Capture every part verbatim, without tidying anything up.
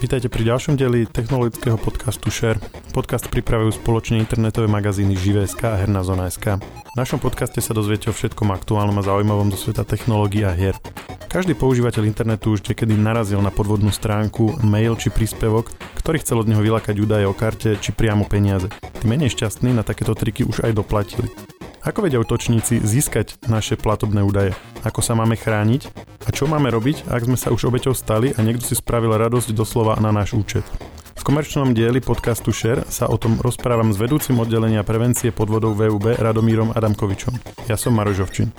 Vítajte pri ďalšom dieli technologického podcastu SHARE. Podcast pripravujú spoločne internetové magazíny Živé.sk a Herná zona.sk. V našom podcaste sa dozviete o všetkom aktuálnom a zaujímavom zo sveta technológií a hier. Každý používateľ internetu už niekedy narazil na podvodnú stránku, mail či príspevok, ktorý chcel od neho vylákať údaje o karte či priamo peniaze. Tí menej šťastní na takéto triky už aj doplatili. Ako vedia útočníci získať naše platobné údaje? Ako sa máme chrániť? A čo máme robiť, ak sme sa už obeťou stali a niekto si spravil radosť doslova na náš účet? V komerčnom dieli podcastu SHARE sa o tom rozprávam s vedúcim oddelenia prevencie podvodov vé ú bé Radomírom Adamkovičom. Ja som Maroš Žofčin.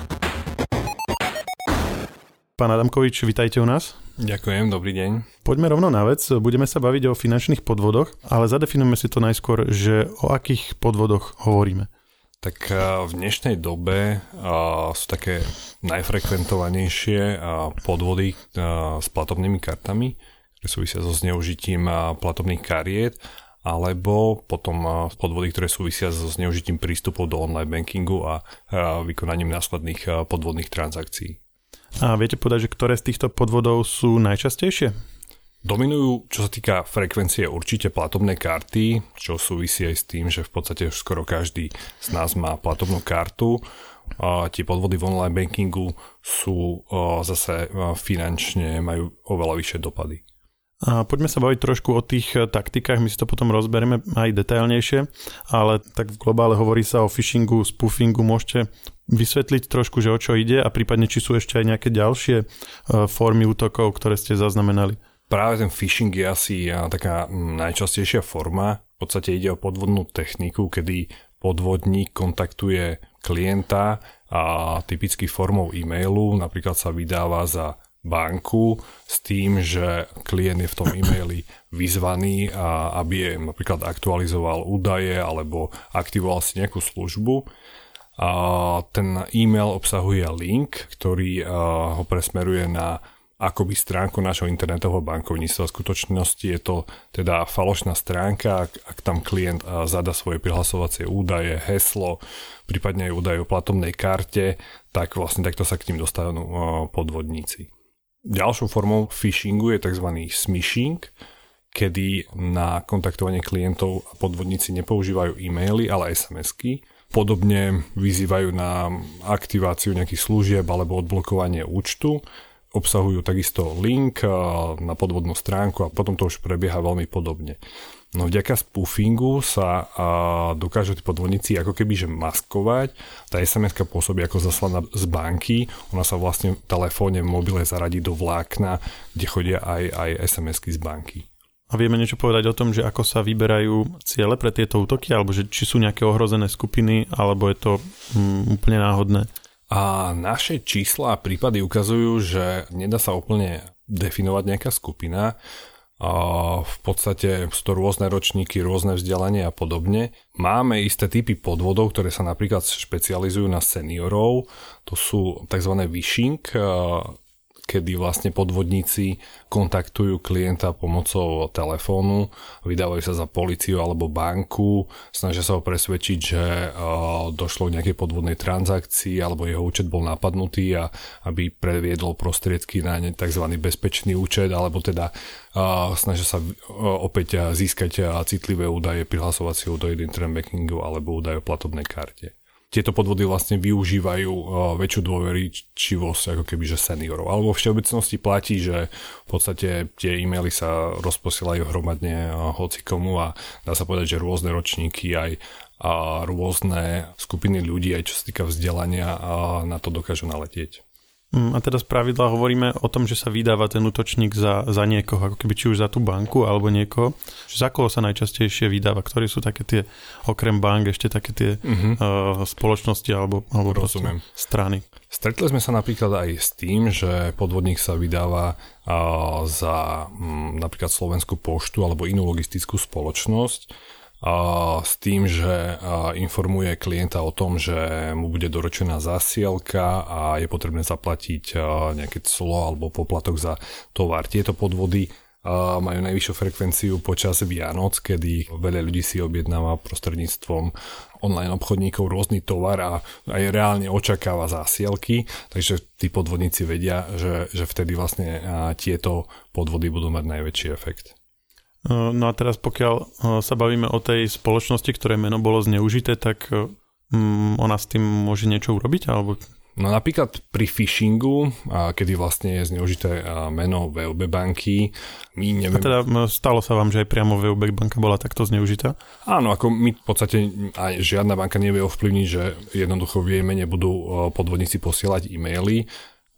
Pán Adamkovič, vitajte u nás. Ďakujem, dobrý deň. Poďme rovno na vec, budeme sa baviť o finančných podvodoch, ale zadefinujme si to najskôr, že o akých podvodoch hovoríme. Tak v dnešnej dobe sú také najfrekventovanejšie podvody s platobnými kartami, ktoré súvisia so zneužitím platobných kariet, alebo potom podvody, ktoré súvisia so zneužitím prístupov do online bankingu a vykonaním následných podvodných transakcií. A viete povedať, že ktoré z týchto podvodov sú najčastejšie? Dominujú, čo sa týka frekvencie, určite platobné karty, čo súvisí aj s tým, že v podstate už skoro každý z nás má platobnú kartu. A tie podvody v online bankingu sú zase finančne, majú oveľa vyššie dopady. A poďme sa baviť trošku o tých taktikách, my si to potom rozberieme aj detailnejšie, ale tak v globále hovorí sa o phishingu, spoofingu, môžete vysvetliť trošku, že o čo ide a prípadne či sú ešte aj nejaké ďalšie formy útokov, ktoré ste zaznamenali? Práve ten phishing je asi taká najčastejšia forma. V podstate ide o podvodnú techniku, kedy podvodník kontaktuje klienta a typicky formou e-mailu, napríklad sa vydáva za banku s tým, že klient je v tom e-maili vyzvaný, aby napríklad aktualizoval údaje alebo aktivoval si nejakú službu. Ten e-mail obsahuje link, ktorý ho presmeruje na akoby stránku nášho internetového bankovníctva. V skutočnosti je to teda falošná stránka, ak, ak tam klient zada svoje prihlasovacie údaje, heslo, prípadne aj údaje o platobnej karte, tak vlastne takto sa k tým dostanú podvodníci. Ďalšou formou phishingu je tzv. Smishing, kedy na kontaktovanie klientov podvodníci nepoužívajú e-maily, ale es em esky. Podobne vyzývajú na aktiváciu nejakých služieb alebo odblokovanie účtu. Obsahujú takisto link na podvodnú stránku a potom to už prebieha veľmi podobne. No vďaka spoofingu sa dokážu tí podvodníci ako keby že maskovať. Tá es em eska pôsobí ako zaslaná z banky. Ona sa vlastne v telefóne, v mobile zaradí do vlákna, kde chodia aj, aj es em esky z banky. A vieme niečo povedať o tom, že ako sa vyberajú ciele pre tieto útoky, alebo že či sú nejaké ohrozené skupiny, alebo je to mm, úplne náhodné? A naše čísla a prípady ukazujú, že nedá sa úplne definovať nejaká skupina. A v podstate sú to rôzne ročníky, rôzne vzdelanie a podobne. Máme isté typy podvodov, ktoré sa napríklad špecializujú na seniorov. To sú tzv. Vishing, kedy vlastne podvodníci kontaktujú klienta pomocou telefónu, vydávajú sa za políciu alebo banku, snažia sa ho presvedčiť, že došlo k nejakej podvodnej transakcii alebo jeho účet bol napadnutý a aby previedol prostriedky na tzv. Bezpečný účet, alebo teda snažia sa opäť získať citlivé údaje, prihlasovacie údaje do internet bankingu alebo údaje o platobnej karte. Tieto podvody vlastne využívajú väčšiu dôveričivosť ako kebyže seniorov. Alebo vo všeobecnosti platí, že v podstate tie e-maily sa rozposielajú hromadne hocikomu a dá sa povedať, že rôzne ročníky aj a rôzne skupiny ľudí, aj čo sa týka vzdelania, a na to dokážu naletieť. A teda z pravidla hovoríme o tom, že sa vydáva ten útočník za, za niekoho, ako keby či už za tú banku alebo niekoho. Za koho sa najčastejšie vydáva? Ktoré sú také tie, okrem bank, ešte také tie mm-hmm. uh, spoločnosti alebo, alebo Rozumiem. strany? Stretli sme sa napríklad aj s tým, že podvodník sa vydáva uh, za um, napríklad Slovenskú poštu alebo inú logistickú spoločnosť. A s tým, že informuje klienta o tom, že mu bude doručená zásielka a je potrebné zaplatiť nejaké clo alebo poplatok za tovar. Tieto podvody majú najvyššiu frekvenciu počas Vianoc, kedy veľa ľudí si objednáva prostredníctvom online obchodníkov rôzny tovar a aj reálne očakáva zásielky, takže tí podvodníci vedia, že, že vtedy vlastne tieto podvody budú mať najväčší efekt. No a teraz pokiaľ sa bavíme o tej spoločnosti, ktorej meno bolo zneužité, tak ona s tým môže niečo urobiť? Alebo... No napríklad pri phishingu, kedy vlastne je zneužité meno vé ú bé banky, my nevieme... A teda stalo sa vám, že aj priamo vé ú bé banka bola takto zneužitá? Áno, ako my v podstate aj žiadna banka nevie ovplyvniť, že jednoducho v jej mene budú podvodníci posielať e-maily,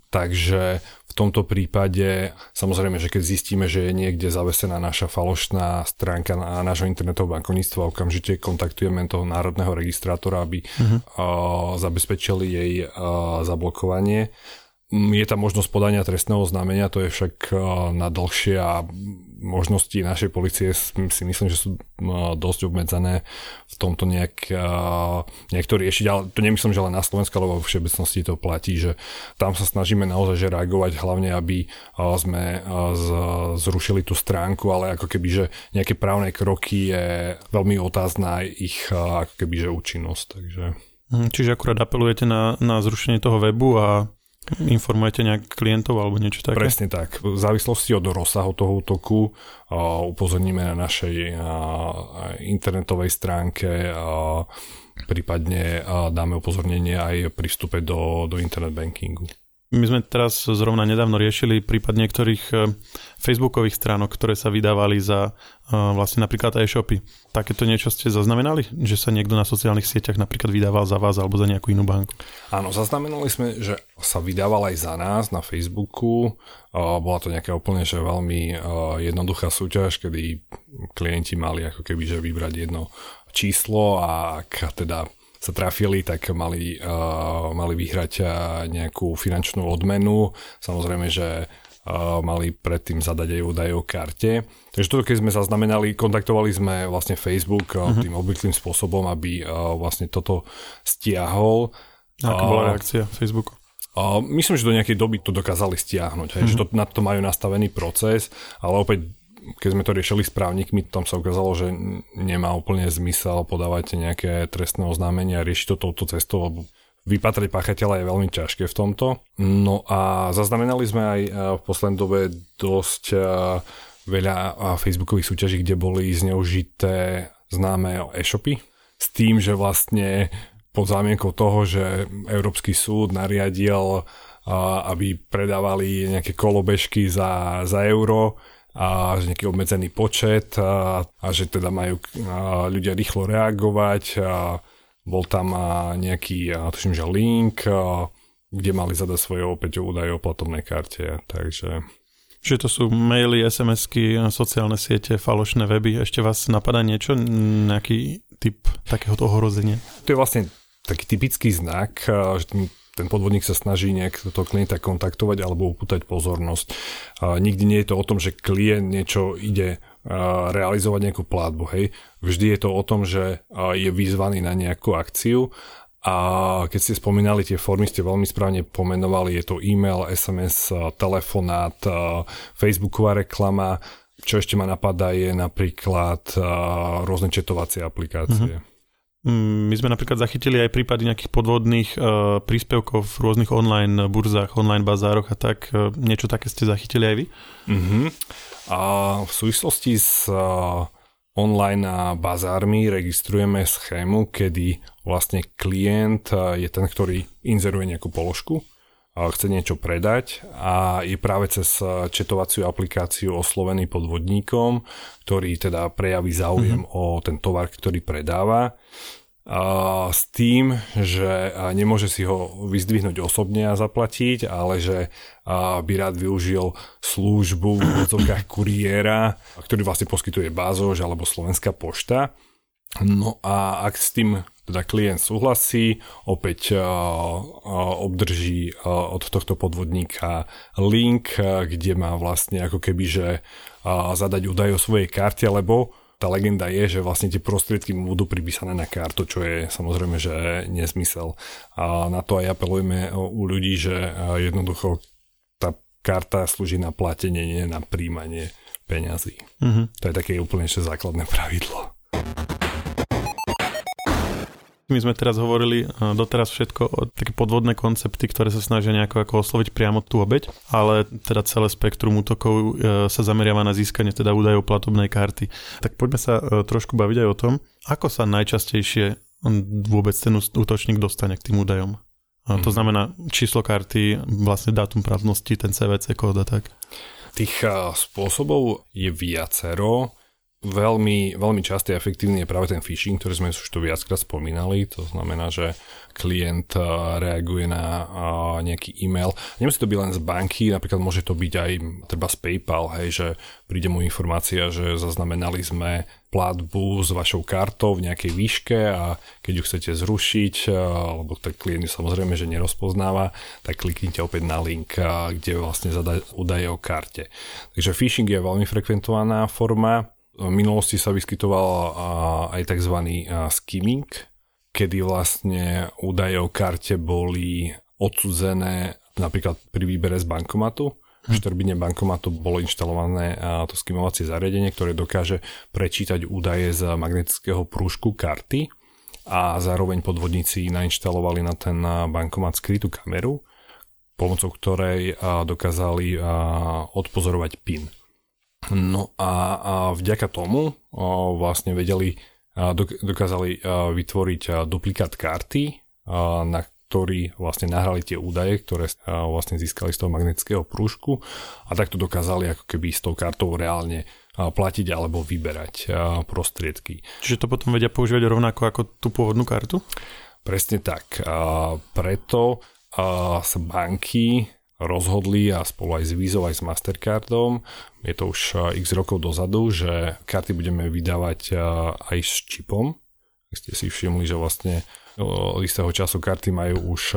takže... V tomto prípade, samozrejme, že keď zistíme, že je niekde zavesená naša falošná stránka na nášho internetového bankovníctva, okamžite kontaktujeme toho národného registrátora, aby uh-huh. uh, zabezpečili jej uh, zablokovanie. Je tam možnosť podania trestného oznámenia, to je však uh, na dlhšie a možnosti našej polície si myslím, že sú uh, dosť obmedzené v tomto nejak, uh, nejak to riešiť, ale to nemyslím, že len na Slovensku, lebo vo všeobecnosti to platí, že tam sa snažíme naozaj že reagovať, hlavne aby uh, sme uh, z, zrušili tú stránku, ale ako keby, že nejaké právne kroky je veľmi otázna ich uh, ako keby, že účinnosť. Takže. Čiže akurát apelujete na, na zrušenie toho webu a informujete nejak klientov alebo niečo také? Presne tak. V závislosti od rozsahu toho útoku uh, upozorníme na našej uh, internetovej stránke, uh, prípadne uh, dáme upozornenie aj pri vstupe do, do internet bankingu. My sme teraz zrovna nedávno riešili prípad niektorých facebookových stránok, ktoré sa vydávali za vlastne napríklad e-shopy. Takéto niečo ste zaznamenali? Že sa niekto na sociálnych sieťach napríklad vydával za vás alebo za nejakú inú banku? Áno, zaznamenali sme, že sa vydával aj za nás na Facebooku. Bola to nejaká úplne že veľmi jednoduchá súťaž, kedy klienti mali ako keby že vybrať jedno číslo a teda... sa trafili, tak mali, uh, mali vyhrať nejakú finančnú odmenu. Samozrejme, že uh, mali predtým zadať aj údaje o karte. Takže toto, keď sme zaznamenali, kontaktovali sme vlastne Facebook uh, tým obvyklým spôsobom, aby uh, vlastne toto stiahol. Aká bola reakcia Facebooku? Uh, myslím, že do nejakej doby to dokázali stiahnuť. Hej, uh-huh. Že to, na to majú nastavený proces, ale opäť keď sme to riešili s právnikmi, tam sa ukázalo, že nemá úplne zmysel podávať nejaké trestné oznámenie a riešiť to touto cestou, lebo vypatrať páchateľa je veľmi ťažké v tomto. No a zaznamenali sme aj v poslednej dobe dosť veľa facebookových súťaží, kde boli zneužité známe e-shopy, s tým, že vlastne pod zámienkou toho, že Európsky súd nariadil, aby predávali nejaké kolobežky za, za euro, a že nejaký obmedzený počet a, a že teda majú a, ľudia rýchlo reagovať a bol tam a, nejaký a, tuším, že link a, kde mali zadať svoje opäť údaje o platobnej karte, takže... Čiže to sú maily, SMSky, sociálne siete, falošné weby. Ešte vás napadá niečo, nejaký typ takéhoto ohrozenia? To je vlastne taký typický znak, a, že tým ten podvodník sa snaží nejak toho klienta kontaktovať alebo upútať pozornosť. Uh, nikdy nie je to o tom, že klient niečo ide uh, realizovať nejakú platbu, hej. Vždy je to o tom, že uh, je vyzvaný na nejakú akciu a keď ste spomínali tie formy, ste veľmi správne pomenovali, je to e-mail, es em es, uh, telefonát, uh, facebooková reklama, čo ešte ma napadá je napríklad uh, rôzne četovacie aplikácie. Mm-hmm. My sme napríklad zachytili aj prípady nejakých podvodných uh, príspevkov v rôznych online burzách, online bazároch a tak. Uh, niečo také ste zachytili aj vy? Uh-huh. A v súvislosti s uh, online bazármi registrujeme schému, kedy vlastne klient uh, je ten, ktorý inzeruje nejakú položku, uh, chce niečo predať a je práve cez četovaciu aplikáciu oslovený podvodníkom, ktorý teda prejaví záujem uh-huh. o ten tovar, ktorý predáva. A s tým, že nemôže si ho vyzdvihnúť osobne a zaplatiť, ale že by rád využil službu v odzovkách kuriéra, ktorý vlastne poskytuje Bazoš alebo Slovenská pošta. No a ak s tým teda klient súhlasí, opäť obdrží od tohto podvodníka link, kde má vlastne ako keby, že zadať údaj o svojej karte, lebo tá legenda je, že vlastne tie prostriedky budú pripísané na kartu, čo je samozrejme, že nezmysel. A na to aj apelujeme u ľudí, že jednoducho tá karta slúži na platenie, nie na príjmanie peňazí. Mm-hmm. To je také úplne ešte základné pravidlo. My sme teraz hovorili doteraz všetko o také podvodné koncepty, ktoré sa snažia nejako ako osloviť priamo tú obeť, ale teda celé spektrum útokov sa zameriava na získanie teda údajov platobnej karty. Tak poďme sa trošku baviť aj o tom, ako sa najčastejšie vôbec ten útočník dostane k tým údajom. Mm. To znamená číslo karty, vlastne dátum platnosti, ten cé vé cé kód a tak. Tých spôsobov je viacero. Veľmi, veľmi častý a efektívny je práve ten phishing, ktorý sme už tu viackrát spomínali. To znamená, že klient reaguje na nejaký e-mail. Nemusí to byť len z banky, napríklad môže to byť aj treba z PayPal, hej, že príde mu informácia, že zaznamenali sme platbu s vašou kartou v nejakej výške a keď ju chcete zrušiť, alebo ten klient samozrejme, že nerozpoznáva, tak kliknite opäť na link, kde vlastne zadá údaje o karte. Takže phishing je veľmi frekventovaná forma. V minulosti sa vyskytoval aj tzv. Skimming, kedy vlastne údaje o karte boli odsudzené napríklad pri výbere z bankomatu. V štrbine bankomatu bolo inštalované to skimovacie zariadenie, ktoré dokáže prečítať údaje z magnetického prúžku karty a zároveň podvodníci nainštalovali na ten bankomat skrytú kameru, pomocou ktorej dokázali odpozorovať pin. No a, a vďaka tomu a vlastne vedeli, a dokázali a vytvoriť a duplikát karty, a na ktorý vlastne nahrali tie údaje, ktoré a vlastne získali z toho magnetického prúžku a takto dokázali ako keby s tou kartou reálne platiť alebo vyberať prostriedky. Čiže to potom vedia používať rovnako ako tú pôvodnú kartu? Presne tak. A preto a sa banky rozhodli a spolu aj s Vízou, aj s Mastercardom, je to už x rokov dozadu, že karty budeme vydávať aj s čipom. Ste si všimli, že vlastne od istého času karty majú už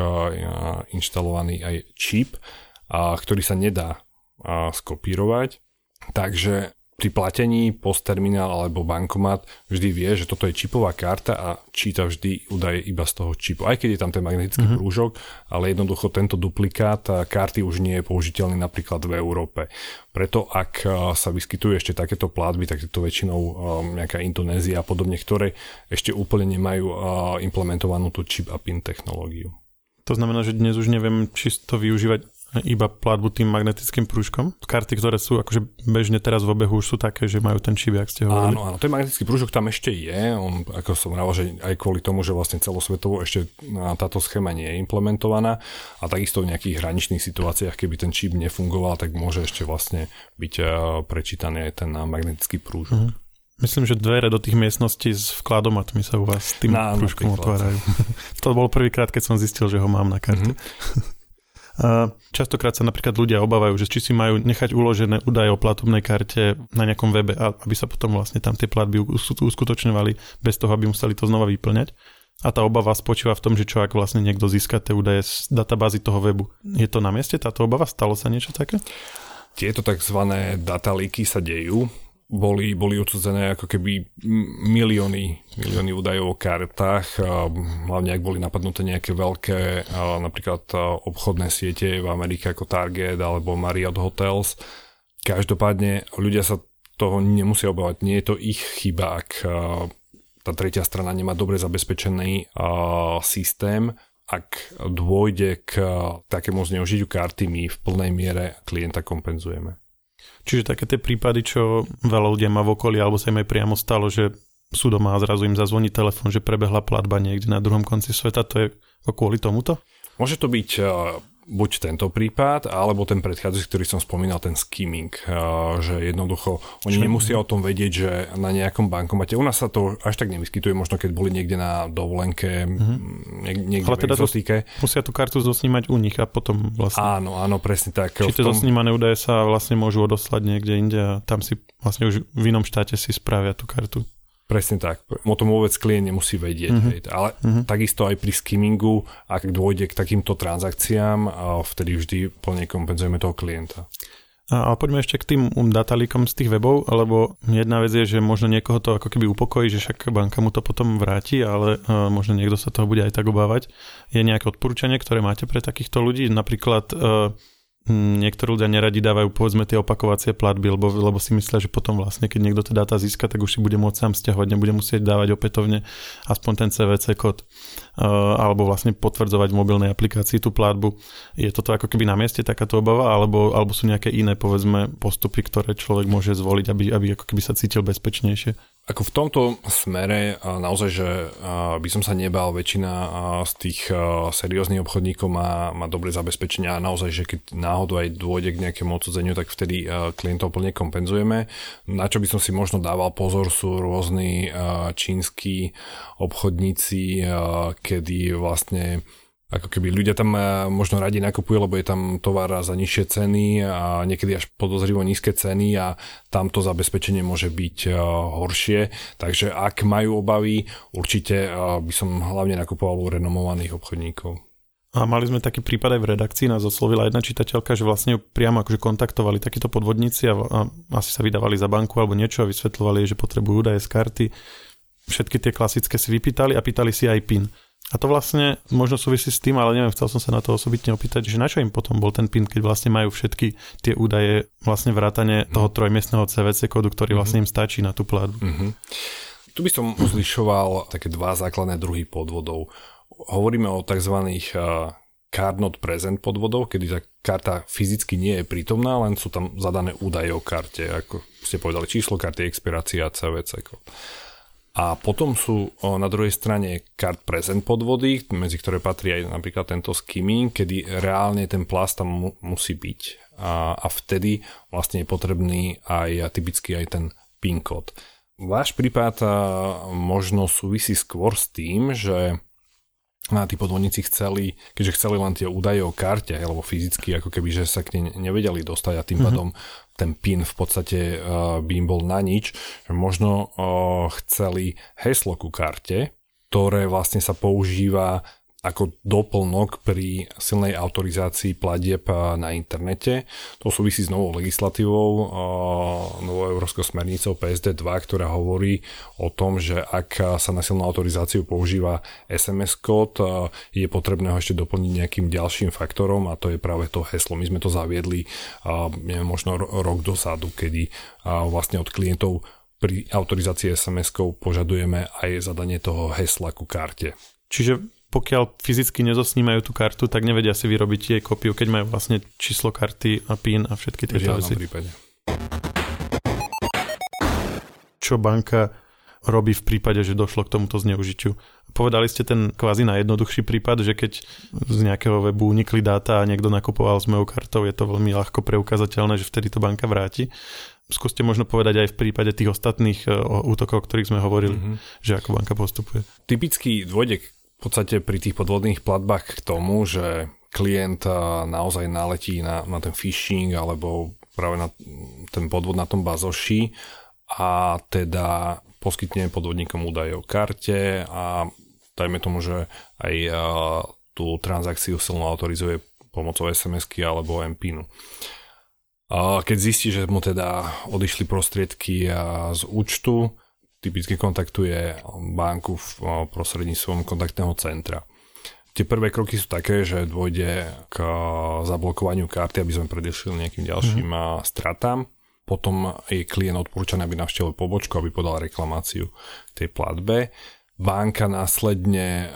inštalovaný aj čip, ktorý sa nedá skopírovať. Takže pri platení postterminál alebo bankomat vždy vie, že toto je čipová karta a číta vždy údaje iba z toho čipu. Aj keď je tam ten magnetický mm-hmm. prúžok, ale jednoducho tento duplikát karty už nie je použiteľný napríklad v Európe. Preto ak sa vyskytujú ešte takéto platby, tak je to väčšinou nejaká Indonézia a podobne, ktoré ešte úplne nemajú implementovanú tú čip a pin technológiu. To znamená, že dnes už neviem čisto využívať iba platbu tým magnetickým prúžkom. Karty, ktoré sú akože bežne teraz v obehu, už sú také, že majú ten čip, jak ste hovorili. Áno, áno, ten magnetický prúžok tam ešte je. On, ako som hovoril, že aj kvôli tomu, že vlastne celosvetovo ešte táto schéma nie je implementovaná a takisto v nejakých hraničných situáciách, keby ten čip nefungoval, tak môže ešte vlastne byť prečítaný aj ten magnetický prúžok. Mhm. Myslím, že dvere do tých miestností s vkladomatmi sa u vás s tým no, prúžkom otvárajú. To bol prvýkrát, keď som zistil, že ho mám na karte. Mhm. A častokrát sa napríklad ľudia obávajú, že či si majú nechať uložené údaje o platobnej karte na nejakom webe, aby sa potom vlastne tam tie platby uskutočňovali bez toho, aby museli to znova vyplňať. A tá obava spočíva v tom, že čo ak vlastne niekto získa tie údaje z databázy toho webu. Je to na mieste táto obava? Stalo sa niečo také? Tieto tzv. Dataleaky sa dejú. Boli, boli odsudzené ako keby milióny, milióny údajov o kartách, hlavne ak boli napadnuté nejaké veľké, napríklad obchodné siete v Amerike ako Target alebo Marriott Hotels. Každopádne ľudia sa toho nemusia obávať, nie je to ich chyba, ak tá tretia strana nemá dobre zabezpečený systém. Ak dôjde k takému zneužitiu karty, my v plnej miere klienta kompenzujeme. Čiže také tie prípady, čo veľa ľudia má v okolí, alebo sa im aj priamo stalo, že sú doma a zrazu im zazvoní telefón, že prebehla platba niekde na druhom konci sveta, to je kvôli tomuto? Môže to byť uh, buď tento prípad, alebo ten predchádzajúci, ktorý som spomínal, ten skimming, uh, že jednoducho oni Čiže... nemusia o tom vedieť, že na nejakom bankomate, u nás sa to až tak nevyskytuje, možno keď boli niekde na dovolenke, mm-hmm. niekde ale v exotike. Teda musia tú kartu zosnímať u nich a potom vlastne... Áno, áno, presne tak. Či tie tom... zosnímané údaje sa vlastne môžu odoslať niekde inde a tam si vlastne už v inom štáte si spravia tú kartu. Presne tak. O tom vôbec klient nemusí vedieť. Mm-hmm. Hej. Ale mm-hmm. takisto aj pri skimmingu, ak dôjde k takýmto transakciám, vtedy vždy plne kompenzujeme toho klienta. A, a poďme ešte k tým datalíkom z tých webov, lebo jedna vec je, že možno niekoho to ako keby upokojí, že však banka mu to potom vráti, ale uh, možno niekto sa toho bude aj tak obávať. Je nejaké odporúčanie, ktoré máte pre takýchto ľudí? Napríklad... Uh, niektorí ľudia neradi dávajú povedzme tie opakovacie platby, lebo, lebo si myslia, že potom vlastne, keď niekto tie dáta získa, tak už si bude môcť sám stiahovať, nebude musieť dávať opätovne aspoň ten cé vé cé kód uh, alebo vlastne potvrdzovať v mobilnej aplikácii tú platbu. Je toto ako keby na mieste takáto obava, alebo, alebo sú nejaké iné povedzme postupy, ktoré človek môže zvoliť, aby, aby ako keby sa cítil bezpečnejšie? Ako v tomto smere naozaj, že by som sa nebal, väčšina z tých serióznych obchodníkov má, má dobré zabezpečenia a naozaj, že keď náhodou aj dôjde k nejakému odcudzeniu, tak vtedy klientov plne kompenzujeme. Na čo by som si možno dával pozor, sú rôzni čínsky obchodníci, kedy vlastne ako keby ľudia tam možno radi nakupujú, lebo je tam tovar za nižšie ceny a niekedy až podozrivo nízke ceny a tamto zabezpečenie môže byť horšie. Takže ak majú obavy, určite by som hlavne nakupoval u renomovaných obchodníkov. A mali sme taký prípad aj v redakcii, nás oslovila jedna čitateľka, že vlastne priamo akože kontaktovali takíto podvodníci a, a asi sa vydávali za banku alebo niečo a vysvetľovali, že potrebujú údaje z karty. Všetky tie klasické si vypýtali a pýtali si aj pin. A to vlastne možno súvisí s tým, ale neviem, chcel som sa na to osobitne opýtať, že na čo im potom bol ten pin, keď vlastne majú všetky tie údaje, vlastne vrátane toho trojmiestneho cé vé cé kódu, ktorý vlastne im stačí na tú platbu. Uh-huh. Tu by som uzlišoval také dva základné druhy podvodov. Hovoríme o tzv. Card not present podvodov, kedy tá karta fyzicky nie je prítomná, len sú tam zadané údaje o karte, ako ste povedali, číslo karty, expirácia, cé vé cé kód. A potom sú o, na druhej strane card present podvody, medzi ktoré patrí aj napríklad tento skimming, kedy reálne ten plast tam mu, musí byť. A, a vtedy vlastne je potrebný aj typicky aj ten pin kód. Váš prípad a, možno súvisí skôr s tým, že a, tí podvodníci chceli, keďže chceli len tie údaje o karte, alebo fyzicky ako keby, že sa k nej nevedeli dostať a tým pádom mm-hmm. ten pin v podstate uh, by im bol na nič, že možno uh, chceli heslo ku karte, ktoré vlastne sa používa ako doplnok pri silnej autorizácii platieb na internete. To súvisí s novou legislatívou, uh, novou európskou smernicou pé es dé dva, ktorá hovorí o tom, že ak sa na silnú autorizáciu používa es em es kód, uh, je potrebné ho ešte doplniť nejakým ďalším faktorom a to je práve to heslo. My sme to zaviedli uh, neviem, možno rok dozadu, kedy uh, vlastne od klientov pri autorizácii es em es-kov požadujeme aj zadanie toho hesla ku karte. Čiže pokiaľ fyzicky nezosnímajú tú kartu, tak nevedia si vyrobiť jej kópiu, keď majú vlastne číslo karty a pín a všetky tie veci. Čo banka robí v prípade, že došlo k tomuto zneužitiu? Povedali ste ten kvázi najjednoduchší prípad, že keď z nejakého webu unikli dáta a niekto nakupoval s mojou kartou, je to veľmi ľahko preukázateľné, že vtedy to banka vráti. Skúste možno povedať aj v prípade tých ostatných útokov, o ktorých sme hovorili, mm-hmm. že ako banka postupuje. Typický dôjde v podstate pri tých podvodných platbách k tomu, že klient naozaj naletí na, na ten phishing alebo práve na ten podvod na tom Bazoši a teda poskytne podvodníkom údaje o karte a dajme tomu, že aj tú transakciu silno autorizuje pomocou es em esky alebo em pinu. Keď zistí, že mu teda odišli prostriedky z účtu, typicky kontaktuje banku v prostredníctvom kontaktného centra. Tie prvé kroky sú také, že dôjde k zablokovaniu karty, aby sme predišli nejakým ďalším mm-hmm. stratám. Potom je klient odporúčaný, aby navštívil pobočku, aby podal reklamáciu k tej platbe. Banka následne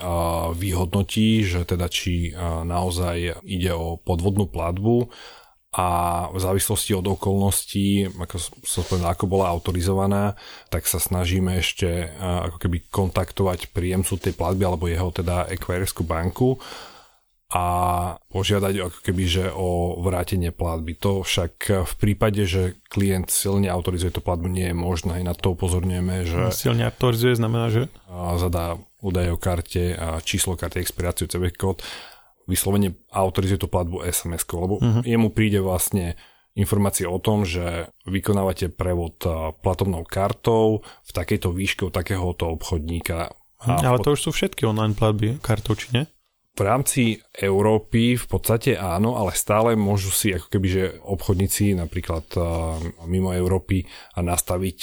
vyhodnotí, že teda či naozaj ide o podvodnú platbu a v závislosti od okolností, ako som povedal, ako bola autorizovaná, tak sa snažíme ešte ako keby kontaktovať príjemcu tej platby alebo jeho teda ekvajrskú banku a požiadať ako keby, že o vrátenie platby. To však v prípade, že klient silne autorizuje tú platbu, nie je možné. I na to upozorňujeme, že... Silne autorizuje znamená, že... Zadá údaje o karte, číslo karty, expiráciu, cé vé kód, vyslovene autorizuje tú platbu es em eskou, lebo uh-huh. jemu príde vlastne informácia o tom, že vykonávate prevod platobnou kartou v takejto výške od takéhoto obchodníka. A ale pod... to už sú všetky online platby kartou, či nie? V rámci Európy v podstate áno, ale stále môžu si ako keby, že obchodníci napríklad mimo Európy nastaviť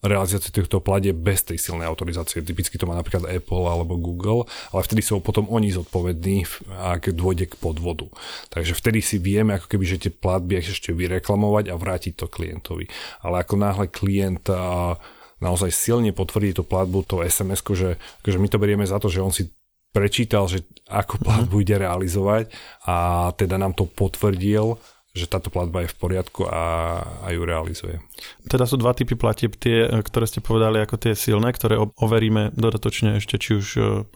realizáciu týchto platieb bez tej silnej autorizácie. Typicky to má napríklad Apple alebo Google, ale vtedy sú potom oni zodpovední, ak dôjde k podvodu. Takže vtedy si vieme ako keby, že tie platby ešte vyreklamovať a vrátiť to klientovi. Ale ako náhle klient naozaj silne potvrdí tú platbu, to es em es ko, že, že my to berieme za to, že on si prečítal, že ako platbu ide realizovať a teda nám to potvrdil, že táto platba je v poriadku a, a ju realizuje. Teda sú dva typy platieb, tie, ktoré ste povedali ako tie silné, ktoré overíme dodatočne ešte či už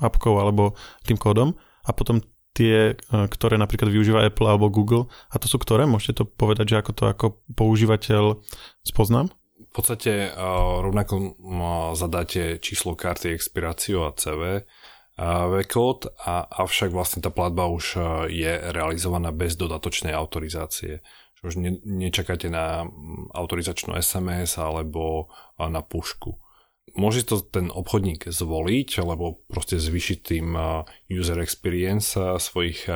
appkou alebo tým kódom a potom tie, ktoré napríklad využíva Apple alebo Google a to sú ktoré? Môžete to povedať, že ako to ako používateľ spoznám? V podstate rovnako zadáte číslo karty, expiráciu a cé vé vekód, a avšak vlastne tá platba už je realizovaná bez dodatočnej autorizácie. Že už ne, nečakáte na autorizačnú es em es alebo na pušku. Môže to ten obchodník zvoliť, alebo proste zvýšiť tým user experience svojich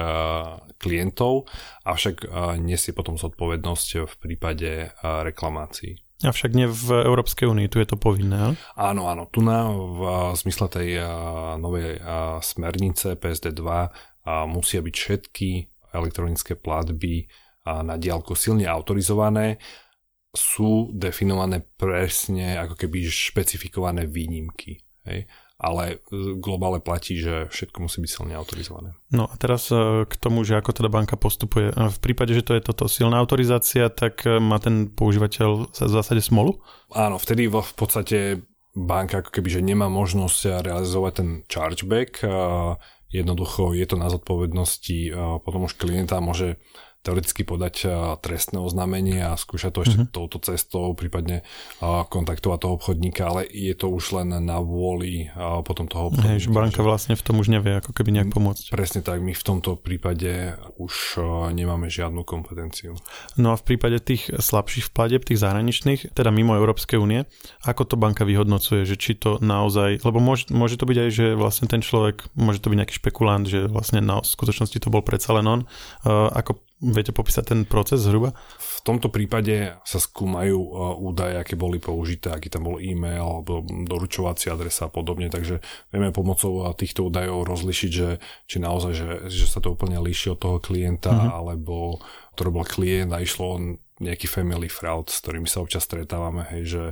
klientov, avšak nesie potom zodpovednosť v prípade reklamácií. Avšak nie v Európskej únii, tu je to povinné. Áno, áno, tu na v zmysle tej novej smernice pé es dé dva musia byť všetky elektronické platby na diaľku silne autorizované, sú definované presne ako keby špecifikované výnimky, hej? Ale globálne platí, že všetko musí byť silne autorizované. No a teraz k tomu, že ako teda banka postupuje. V prípade, že to je toto silná autorizácia, tak má ten používateľ v zásade smolu? Áno, vtedy v podstate banka ako keby, že nemá možnosť realizovať ten chargeback. Jednoducho je to na zodpovednosti potom už klienta, môže teoreticky podať trestné oznámenie a skúšať to ešte mm-hmm. touto cestou, prípadne kontaktovať toho obchodníka, ale je to už len na vôli potom toho obchodníka. Hej, že banka vlastne v tom už nevie, ako keby nejak pomôcť. Presne tak, my v tomto prípade už nemáme žiadnu kompetenciu. No a v prípade tých slabších platieb, tých zahraničných, teda mimo Európskej únie, ako to banka vyhodnocuje, že či to naozaj, lebo môže, môže to byť aj, že vlastne ten človek, môže to byť nejaký špekulant, že vlastne na skutočnosti to bol predsa len on, ako viete popísať ten proces zhruba? V tomto prípade sa skúmajú údaje, aké boli použité, aký tam bol e-mail, alebo doručovacia adresa a podobne, takže vieme pomocou týchto údajov rozlišiť, že, či naozaj, že, že sa to úplne líši od toho klienta, mm-hmm. alebo to robil klient a išlo on nejaký family fraud, s ktorými sa občas stretávame, hej, že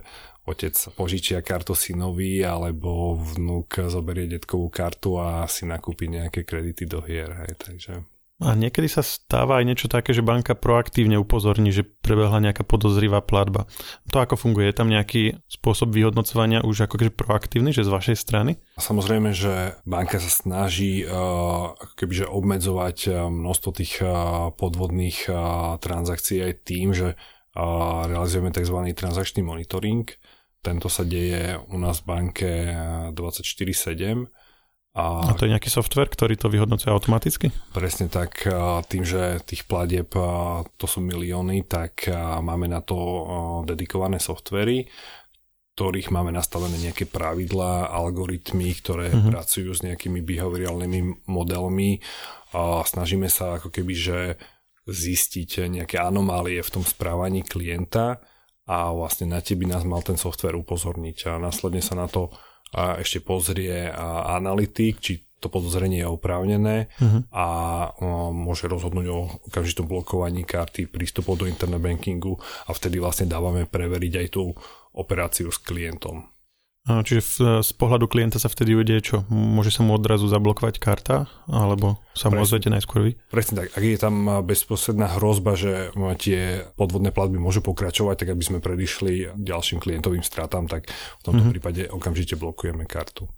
otec požičia kartu synovi, alebo vnúk zoberie detkovú kartu a si nakúpi nejaké kredity do hier, hej, takže... A niekedy sa stáva aj niečo také, že banka proaktívne upozorní, že prebehla nejaká podozrivá platba. To ako funguje? Je tam nejaký spôsob vyhodnocovania už ako keďže proaktívny, že z vašej strany? Samozrejme, že banka sa snaží uh, kebyže obmedzovať množstvo tých uh, podvodných uh, transakcií aj tým, že uh, realizujeme tzv. Transakčný monitoring. Tento sa deje u nás v banke dvadsaťštyri sedem. A, a to je nejaký software, ktorý to vyhodnocuje automaticky? Presne tak, tým, že tých platieb to sú milióny, tak máme na to dedikované softvery, ktorých máme nastavené nejaké pravidlá, algoritmy, ktoré uh-huh. pracujú s nejakými behaviorálnymi modelmi a snažíme sa ako keby, že zistiť nejaké anomálie v tom správaní klienta a vlastne na tie by nás mal ten software upozorniť a následne sa na to a ešte pozrie analytik, či to podozrenie je oprávnené uh-huh. a môže rozhodnúť o okamžitom blokovaní karty, prístupov do internet bankingu a vtedy vlastne dávame preveriť aj tú operáciu s klientom. A čiže v, z pohľadu klienta sa vtedy udeje čo? Môže sa mu odrazu zablokovať karta? Alebo sa mu ozvete najskôr vy? Presne tak. Ak je tam bezprostredná hrozba, že tie podvodné platby môžu pokračovať, tak aby sme predišli ďalším klientovým stratám, tak v tomto mm-hmm. prípade okamžite blokujeme kartu.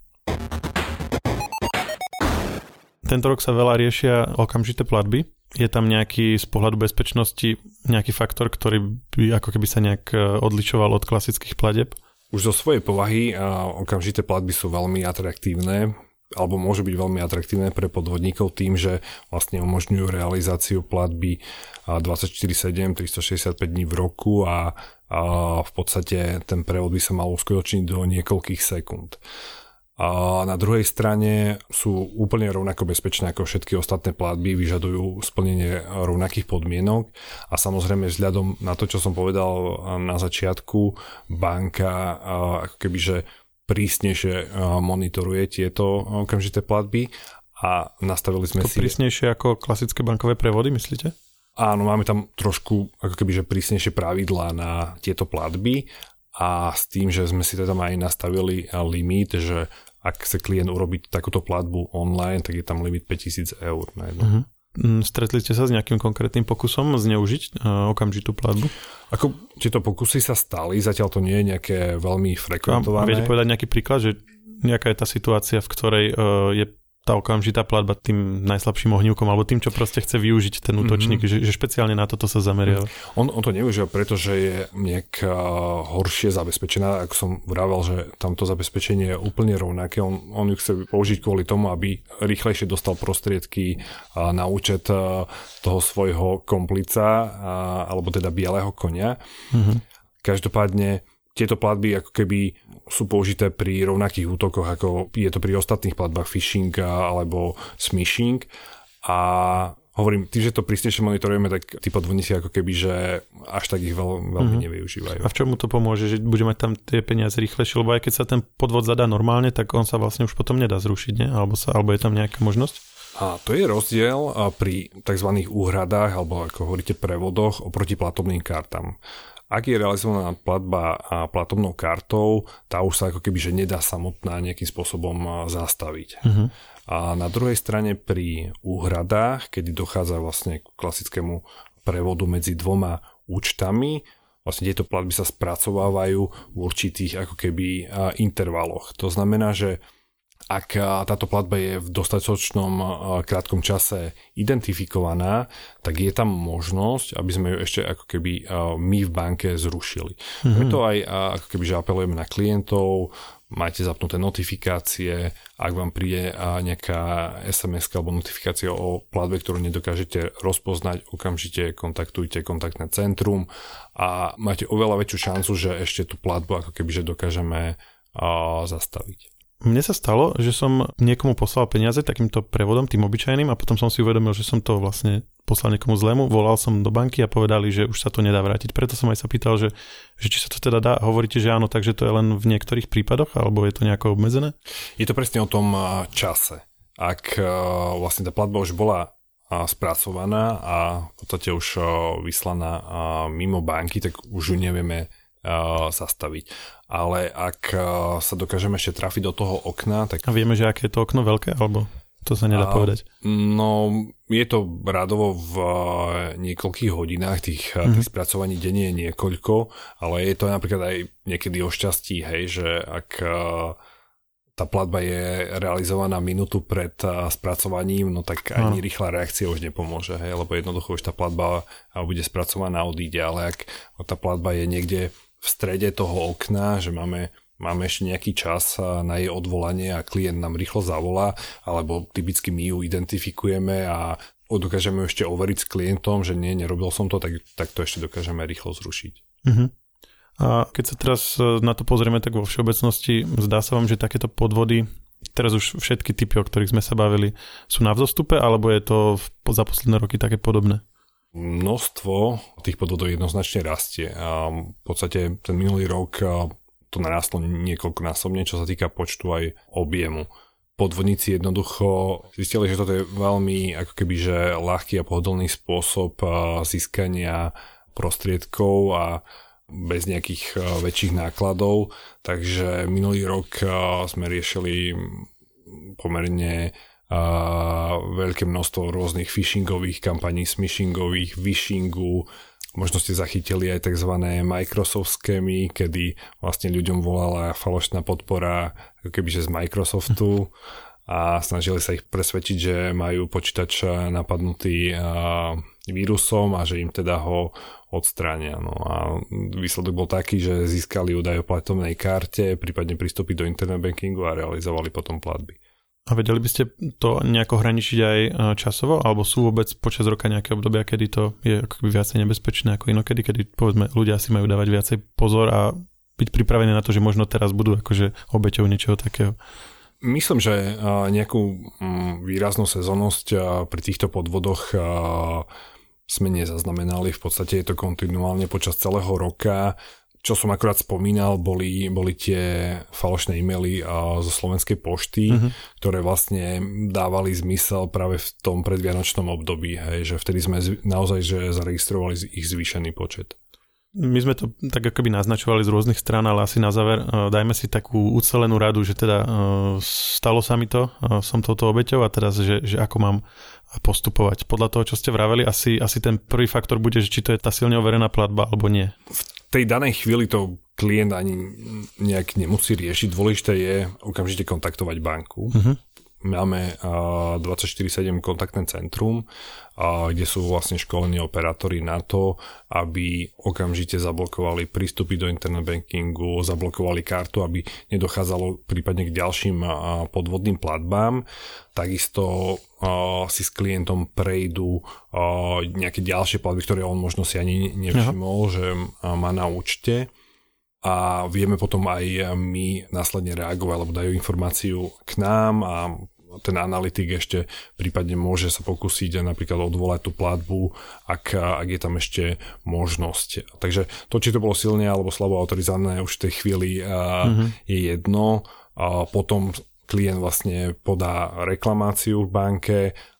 Tento rok sa veľa riešia okamžité platby. Je tam nejaký z pohľadu bezpečnosti nejaký faktor, ktorý by ako keby sa nejak odlišoval od klasických platieb? Už zo svojej povahy a okamžité platby sú veľmi atraktívne alebo môžu byť veľmi atraktívne pre podvodníkov tým, že vlastne umožňujú realizáciu platby dvadsaťštyri sedem, tristošesťdesiatpäť dní v roku a, a v podstate ten prevod by sa mal uskutočniť do niekoľkých sekúnd. A na druhej strane sú úplne rovnako bezpečné ako všetky ostatné platby, vyžadujú splnenie rovnakých podmienok a samozrejme vzhľadom na to, čo som povedal na začiatku, banka ako keby, že prísnejšie monitoruje tieto okamžité platby a nastavili sme to si... To prísnejšie ako klasické bankové prevody, myslíte? Áno, máme tam trošku ako keby, že prísnejšie pravidlá na tieto platby. A s tým, že sme si teda aj nastavili limit, že ak sa klient urobí takúto platbu online, tak je tam limit päťtisíc eur na jedno. Uh-huh. Stretli ste sa s nejakým konkrétnym pokusom zneužiť uh, okamžitú platbu? Ako tieto pokusy sa stali, zatiaľ to nie je nejaké veľmi frekventované. A viete povedať nejaký príklad, že nejaká je tá situácia, v ktorej uh, je tá okamžitá platba tým najslabším ohňukom alebo tým, čo proste chce využiť ten útočník, mm-hmm. že, že špeciálne na toto sa zameriava. On, on to nevyužíva, pretože je nejak uh, horšie zabezpečená. Ako som vravel, že tamto zabezpečenie je úplne rovnaké. On, on ju chce použiť kvôli tomu, aby rýchlejšie dostal prostriedky uh, na účet uh, toho svojho komplica uh, alebo teda bieleho konia. Mm-hmm. Každopádne tieto platby ako keby sú použité pri rovnakých útokoch, ako je to pri ostatných platbách phishing alebo smishing. A hovorím, tým, že to prísnejšie monitorujeme, tak tí podvodníci ako keby, že až tak ich veľ, veľmi mm-hmm. nevyužívajú. A v čomu to pomôže, že bude mať tam tie peniaze rýchlejšie? Lebo aj keď sa ten podvod zadá normálne, tak on sa vlastne už potom nedá zrušiť, ne? Alebo, sa, alebo je tam nejaká možnosť? A to je rozdiel pri tzv. Úhradách alebo ako hovoríte prevodoch oproti platobným kartám. Ak je realizovaná platba platobnou kartou, tá už sa ako keby, že nedá samotná nejakým spôsobom zastaviť. Uh-huh. A na druhej strane pri úhradách, kedy dochádza vlastne k klasickému prevodu medzi dvoma účtami, vlastne tieto platby sa spracovávajú v určitých ako keby intervaloch. To znamená, že ak táto platba je v dostatočnom krátkom čase identifikovaná, tak je tam možnosť, aby sme ju ešte ako keby my v banke zrušili. Mm-hmm. My to aj ako keby že apelujeme na klientov, máte zapnuté notifikácie, ak vám príde nejaká es em es alebo notifikácia o platbe, ktorú nedokážete rozpoznať, okamžite kontaktujte kontaktné centrum a máte oveľa väčšiu šancu, že ešte tú platbu ako keby že dokážeme zastaviť. Mne sa stalo, že som niekomu poslal peniaze takýmto prevodom, tým obyčajným, a potom som si uvedomil, že som to vlastne poslal niekomu zlému. Volal som do banky a povedali, že už sa to nedá vrátiť. Preto som aj sa pýtal, že, že či sa to teda dá. Hovoríte, že áno, takže to je len v niektorých prípadoch, alebo je to nejako obmedzené? Je to presne o tom čase. Ak vlastne tá platba už bola spracovaná a v podstate už vyslaná mimo banky, tak už ju nevieme zastaviť. Ale ak sa dokážeme ešte trafiť do toho okna, tak... A vieme, že aké je to okno veľké, alebo to sa nedá a, povedať? No, je to radovo v niekoľkých hodinách, tých, mm-hmm. tých spracovaní denne je niekoľko, ale je to napríklad aj niekedy o šťastí, hej, že ak tá platba je realizovaná minútu pred spracovaním, no tak ani no. rýchla reakcia už nepomôže, hej, lebo jednoducho už tá platba bude spracovaná a odíde, ale ak tá platba je niekde v strede toho okna, že máme, máme ešte nejaký čas na jej odvolanie a klient nám rýchlo zavolá, alebo typicky my ju identifikujeme a dokážeme ešte overiť s klientom, že nie, nerobil som to, tak, tak to ešte dokážeme rýchlo zrušiť. Mhm. A keď sa teraz na to pozrieme, tak vo všeobecnosti zdá sa vám, že takéto podvody, teraz už všetky typy, o ktorých sme sa bavili, sú na vzostupe, alebo je to za posledné roky také podobné? Množstvo tých podvodov jednoznačne rastie. A v podstate ten minulý rok to narastlo niekoľkonásobne, čo sa týka počtu aj objemu. Podvodníci jednoducho zistili, že toto je veľmi ako keby, že ľahký a pohodlný spôsob získania prostriedkov a bez nejakých väčších nákladov. Takže minulý rok sme riešili pomerne veľké množstvo rôznych phishingových kampaní, smishingových, vishingu. Možno ste zachytili aj tzv. Microsoft scamy, kedy vlastne ľuďom volala falošná podpora ako kebyže z Microsoftu a snažili sa ich presvedčiť, že majú počítač napadnutý vírusom a že im teda ho odstránia. No a výsledok bol taký, že získali údaj o platobnej karte, prípadne prístupy do internet bankingu a realizovali potom platby. A vedeli by ste to nejako hraničiť aj časovo? Alebo sú vôbec počas roka nejaké obdobia, kedy to je akoby viacej nebezpečné ako inokedy, kedy povedzme ľudia si majú dávať viacej pozor a byť pripravení na to, že možno teraz budú akože obeťou niečoho takého? Myslím, že nejakú výraznú sezónnosť pri týchto podvodoch sme nezaznamenali. V podstate je to kontinuálne počas celého roka. Čo som akurát spomínal, boli, boli tie falošné e-maily zo Slovenskej pošty, uh-huh. ktoré vlastne dávali zmysel práve v tom predvianočnom období. Hej, že vtedy sme naozaj že zaregistrovali ich zvýšený počet. My sme to tak akoby naznačovali z rôznych strán, ale asi na záver dajme si takú ucelenú radu, že teda stalo sa mi to, som touto obeťou a teraz, že, že ako mám postupovať. Podľa toho, čo ste vraveli, asi, asi ten prvý faktor bude, že či to je tá silne overená platba alebo nie. V tej danej chvíli to klient ani nejak nemusí riešiť. Dôležité je okamžite kontaktovať banku. Uh-huh. Máme dvadsaťštyri sedem kontaktné centrum, kde sú vlastne školení operátori na to, aby okamžite zablokovali prístupy do internet bankingu, zablokovali kartu, aby nedochádzalo prípadne k ďalším podvodným platbám. Takisto si s klientom prejdú nejaké ďalšie platby, ktoré on možno si ani nevšimol, Aha. že má na účte. A vieme potom aj my následne reagovať, alebo dajú informáciu k nám a ten analytik ešte prípadne môže sa pokúsiť napríklad odvolať tú platbu, ak, ak je tam ešte možnosť. Takže to, či to bolo silne alebo slabo autorizované už v tej chvíli mm-hmm. je jedno. A potom klient vlastne podá reklamáciu v banke,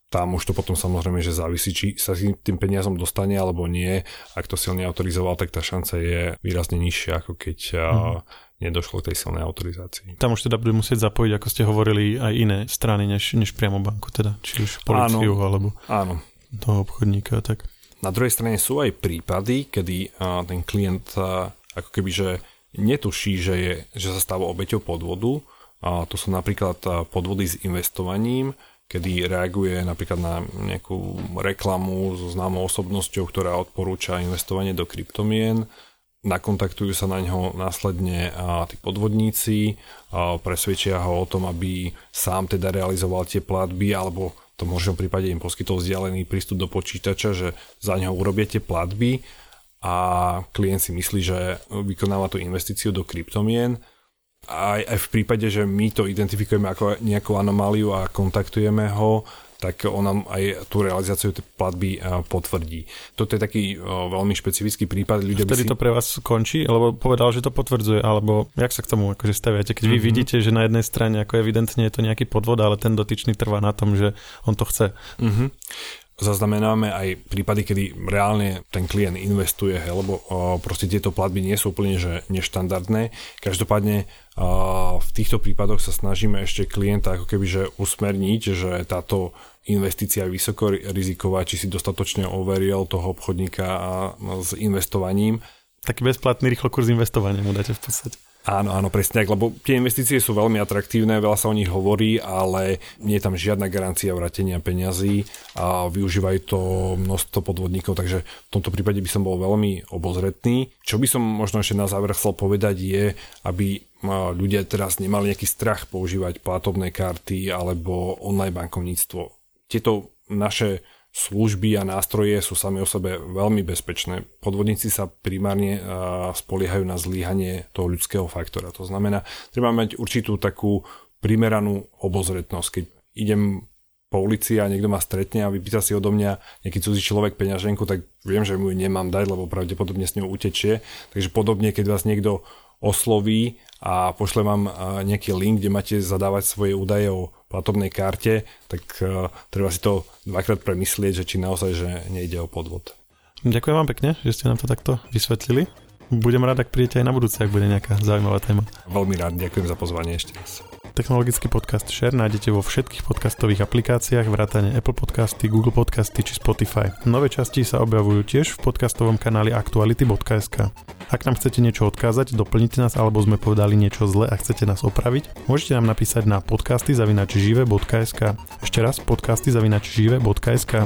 tam už to potom samozrejme, že závisí, či sa tým peniazom dostane alebo nie. Ak to silne autorizoval, tak tá šanca je výrazne nižšia, ako keď mm. nedošlo k tej silnej autorizácii. Tam už teda budú musieť zapojiť, ako ste hovorili, aj iné strany, než, než priamo banku, teda, či už políciu alebo áno. toho obchodníka. Tak. Na druhej strane sú aj prípady, kedy a, ten klient a, ako keby, že netuší, že, je, že sa stáva obeťou podvodu. A, to sú napríklad a, podvody s investovaním, kedy reaguje napríklad na nejakú reklamu so známou osobnosťou, ktorá odporúča investovanie do kryptomien. Nakontaktujú sa na ňo následne a tí podvodníci, a presvedčia ho o tom, aby sám teda realizoval tie platby, alebo to možno v prípade im poskytol vzdialený prístup do počítača, že za ňo urobia tie platby a klient si myslí, že vykonáva tú investíciu do kryptomien. Aj, aj v prípade, že my to identifikujeme ako nejakú anomáliu a kontaktujeme ho, tak on nám aj tú realizáciu tej platby potvrdí. Toto je taký o, veľmi špecifický prípad. Ľudia vtedy by si... to pre vás končí, alebo povedal, že to potvrdzuje, alebo jak sa k tomu akože staviate, keď vy mm-hmm. vidíte, že na jednej strane ako evidentne je to nejaký podvod, ale ten dotyčný trvá na tom, že on to chce. Mm-hmm. Zaznamenáme aj prípady, kedy reálne ten klient investuje, he, lebo uh, proste tieto platby nie sú úplne že neštandardné. Každopádne uh, v týchto prípadoch sa snažíme ešte klienta ako keby že usmerniť, že táto investícia je vysoko riziková, či si dostatočne overil toho obchodníka s investovaním. Taký bezplatný rýchlokurs investovania mu dáte v podstate. Áno, áno, presne tak, lebo tie investície sú veľmi atraktívne, veľa sa o nich hovorí, ale nie je tam žiadna garancia vrátenia peňazí a využívajú to množstvo podvodníkov, takže v tomto prípade by som bol veľmi obozretný. Čo by som možno ešte na záver chcel povedať je, aby ľudia teraz nemali nejaký strach používať platobné karty alebo online bankovníctvo. Tieto naše služby a nástroje sú sami o sebe veľmi bezpečné. Podvodníci sa primárne spoliehajú na zlyhanie toho ľudského faktora. To znamená, treba mať určitú takú primeranú obozretnosť. Keď idem po ulici a niekto ma stretne a vypýta si odo mňa nejaký cudzí človek peňaženku, tak viem, že mu ju nemám dať, lebo pravdepodobne s ňou utečie. Takže podobne, keď vás niekto osloví a pošle vám nejaký link, kde máte zadávať svoje údaje o platobnej karte, tak uh, treba si to dvakrát premyslieť, že či naozaj, že nejde o podvod. Ďakujem vám pekne, že ste nám to takto vysvetlili. Budem rád, ak prídete aj na budúce, ak bude nejaká zaujímavá téma. Veľmi rád, ďakujem za pozvanie ešte raz. Technologický podcast Share nájdete vo všetkých podcastových aplikáciách vrátane Apple Podcasty, Google Podcasty či Spotify. Nové časti sa objavujú tiež v podcastovom kanáli Aktuality bodka es ká. Ak nám chcete niečo odkázať, doplnite nás alebo sme povedali niečo zle a chcete nás opraviť, môžete nám napísať na podcasty zavináč živé bodka es ká. Ešte raz podcasty zavináč živé bodka es ká.